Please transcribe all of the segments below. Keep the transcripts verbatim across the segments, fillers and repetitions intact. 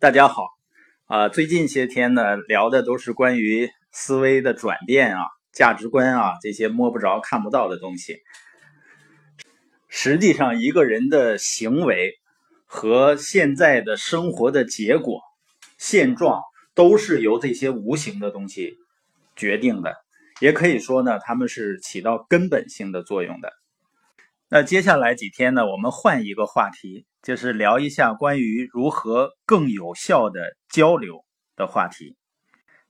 大家好，啊、呃，最近些天呢，聊的都是关于思维的转变啊、价值观啊这些摸不着、看不到的东西。实际上，一个人的行为和现在的生活的结果、现状，都是由这些无形的东西决定的。也可以说呢，他们是起到根本性的作用的。那接下来几天呢，我们换一个话题。就是聊一下关于如何更有效的交流的话题。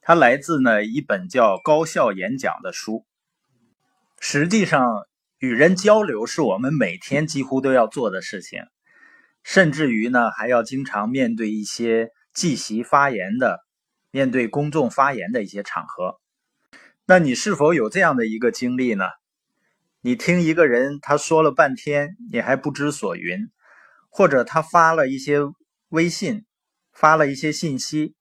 它来自呢一本叫《高效演讲》的书。实际上，与人交流是我们每天几乎都要做的事情，甚至于呢还要经常面对一些即席发言的、面对公众发言的一些场合。那你是否有这样的一个经历呢？你听一个人他说了半天，你还不知所云。或者他发了一些微信，发了一些信息，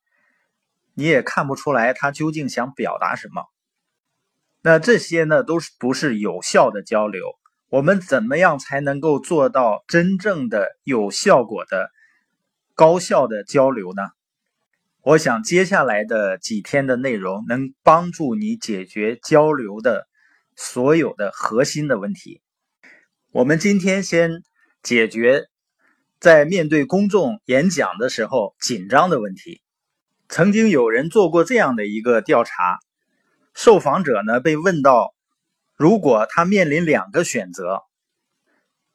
你也看不出来他究竟想表达什么。那这些呢，都是不是有效的交流？我们怎么样才能够做到真正的有效果的、高效的交流呢？我想接下来的几天的内容能帮助你解决交流的所有的核心的问题。我们今天先解决在面对公众演讲的时候紧张的问题。曾经有人做过这样的一个调查，受访者呢被问到，如果他面临两个选择，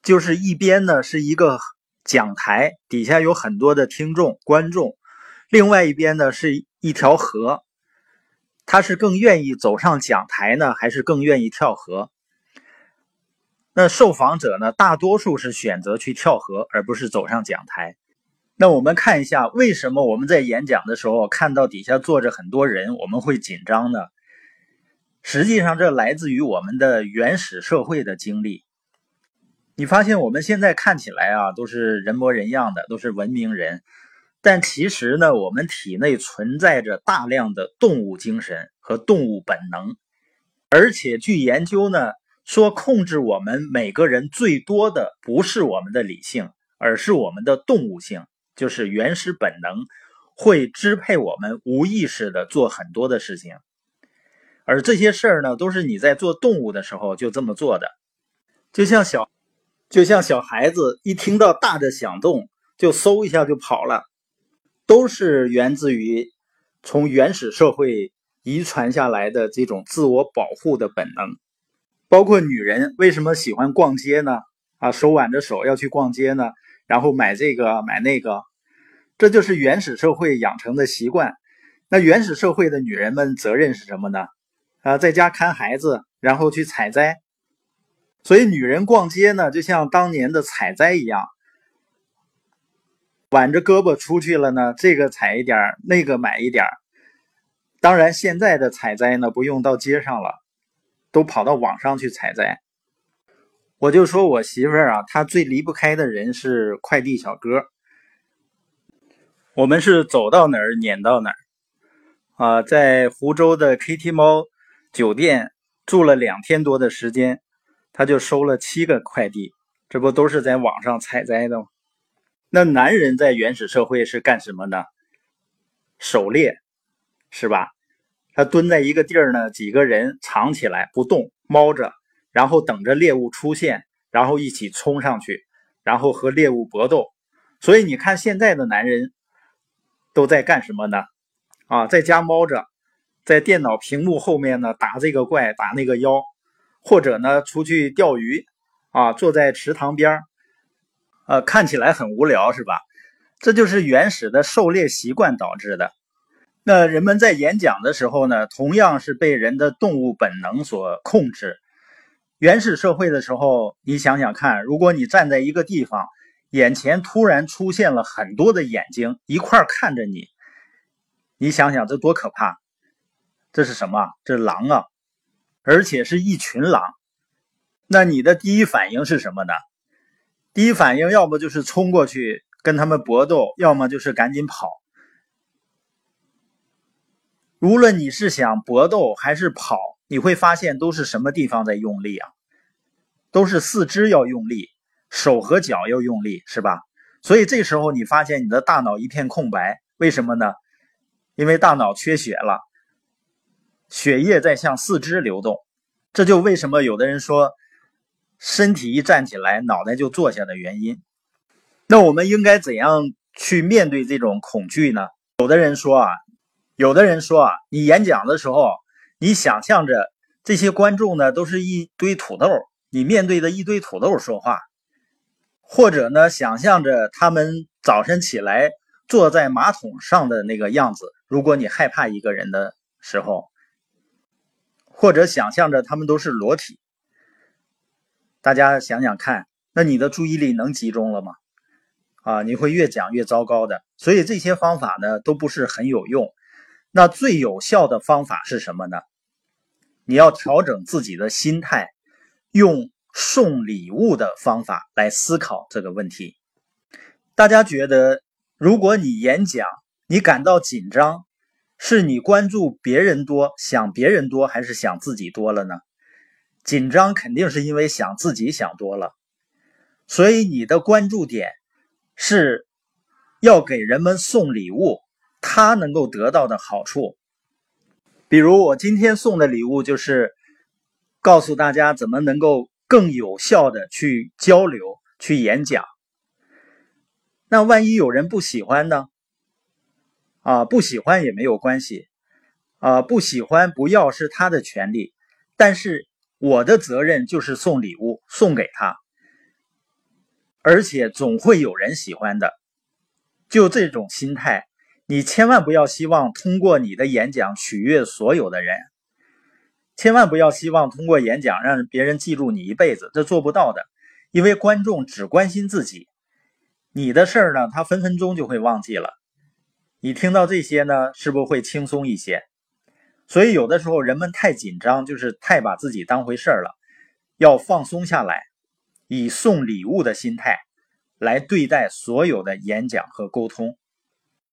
就是一边呢是一个讲台，底下有很多的听众观众，另外一边呢是一条河，他是更愿意走上讲台呢，还是更愿意跳河？那受访者呢，大多数是选择去跳河，而不是走上讲台。那我们看一下，为什么我们在演讲的时候看到底下坐着很多人，我们会紧张呢？实际上，这来自于我们的原始社会的经历。你发现我们现在看起来啊，都是人模人样的，都是文明人，但其实呢，我们体内存在着大量的动物精神和动物本能，而且据研究呢，说控制我们每个人最多的不是我们的理性，而是我们的动物性，就是原始本能会支配我们无意识的做很多的事情。而这些事儿呢，都是你在做动物的时候就这么做的。就像小就像小孩子一听到大的响动就嗖一下就跑了，都是源自于从原始社会遗传下来的这种自我保护的本能。包括女人为什么喜欢逛街呢？啊，手挽着手要去逛街呢，然后买这个买那个，这就是原始社会养成的习惯。那原始社会的女人们责任是什么呢？啊，在家看孩子，然后去采摘。所以女人逛街呢，就像当年的采摘一样，挽着胳膊出去了呢，这个采一点，那个买一点。当然，现在的采摘呢，不用到街上了。都跑到网上去采摘。我就说我媳妇儿啊，她最离不开的人是快递小哥。我们是走到哪儿撵到哪儿啊、呃！在湖州的 K T 猫酒店住了两天多的时间，他就收了七个快递，这不都是在网上采摘的吗？那男人在原始社会是干什么呢？狩猎，是吧？他蹲在一个地儿呢，几个人藏起来不动，猫着，然后等着猎物出现，然后一起冲上去，然后和猎物搏斗。所以你看现在的男人都在干什么呢？啊，在家猫着，在电脑屏幕后面呢打这个怪打那个妖，或者呢出去钓鱼啊，坐在池塘边呃，看起来很无聊，是吧？这就是原始的狩猎习惯导致的。那人们在演讲的时候呢，同样是被人的动物本能所控制。原始社会的时候，你想想看，如果你站在一个地方，眼前突然出现了很多的眼睛，一块看着你，你想想这多可怕！这是什么？这是狼啊！而且是一群狼。那你的第一反应是什么呢？第一反应要么就是冲过去跟他们搏斗，要么就是赶紧跑。无论你是想搏斗还是跑，你会发现都是什么地方在用力啊？都是四肢要用力，手和脚要用力，是吧？所以这时候你发现你的大脑一片空白，为什么呢？因为大脑缺血了，血液在向四肢流动。这就为什么有的人说身体一站起来脑袋就坐下的原因。那我们应该怎样去面对这种恐惧呢？有的人说啊有的人说啊你演讲的时候，你想象着这些观众呢都是一堆土豆，你面对着一堆土豆说话，或者呢想象着他们早晨起来坐在马桶上的那个样子，如果你害怕一个人的时候，或者想象着他们都是裸体。大家想想看，那你的注意力能集中了吗？啊，你会越讲越糟糕的。所以这些方法呢都不是很有用。那最有效的方法是什么呢？你要调整自己的心态，用送礼物的方法来思考这个问题。大家觉得，如果你演讲，你感到紧张，是你关注别人多，想别人多，还是想自己多了呢？紧张肯定是因为想自己想多了。所以你的关注点是要给人们送礼物，他能够得到的好处。比如我今天送的礼物就是告诉大家怎么能够更有效的去交流、去演讲。那万一有人不喜欢呢？啊，不喜欢也没有关系，啊，不喜欢不要是他的权利，但是我的责任就是送礼物，送给他。而且总会有人喜欢的。就这种心态，你千万不要希望通过你的演讲取悦所有的人，千万不要希望通过演讲让别人记住你一辈子，这做不到的。因为观众只关心自己，你的事儿呢，他分分钟就会忘记了。你听到这些呢，是不是会轻松一些？所以有的时候人们太紧张，就是太把自己当回事儿了，要放松下来。以送礼物的心态来对待所有的演讲和沟通。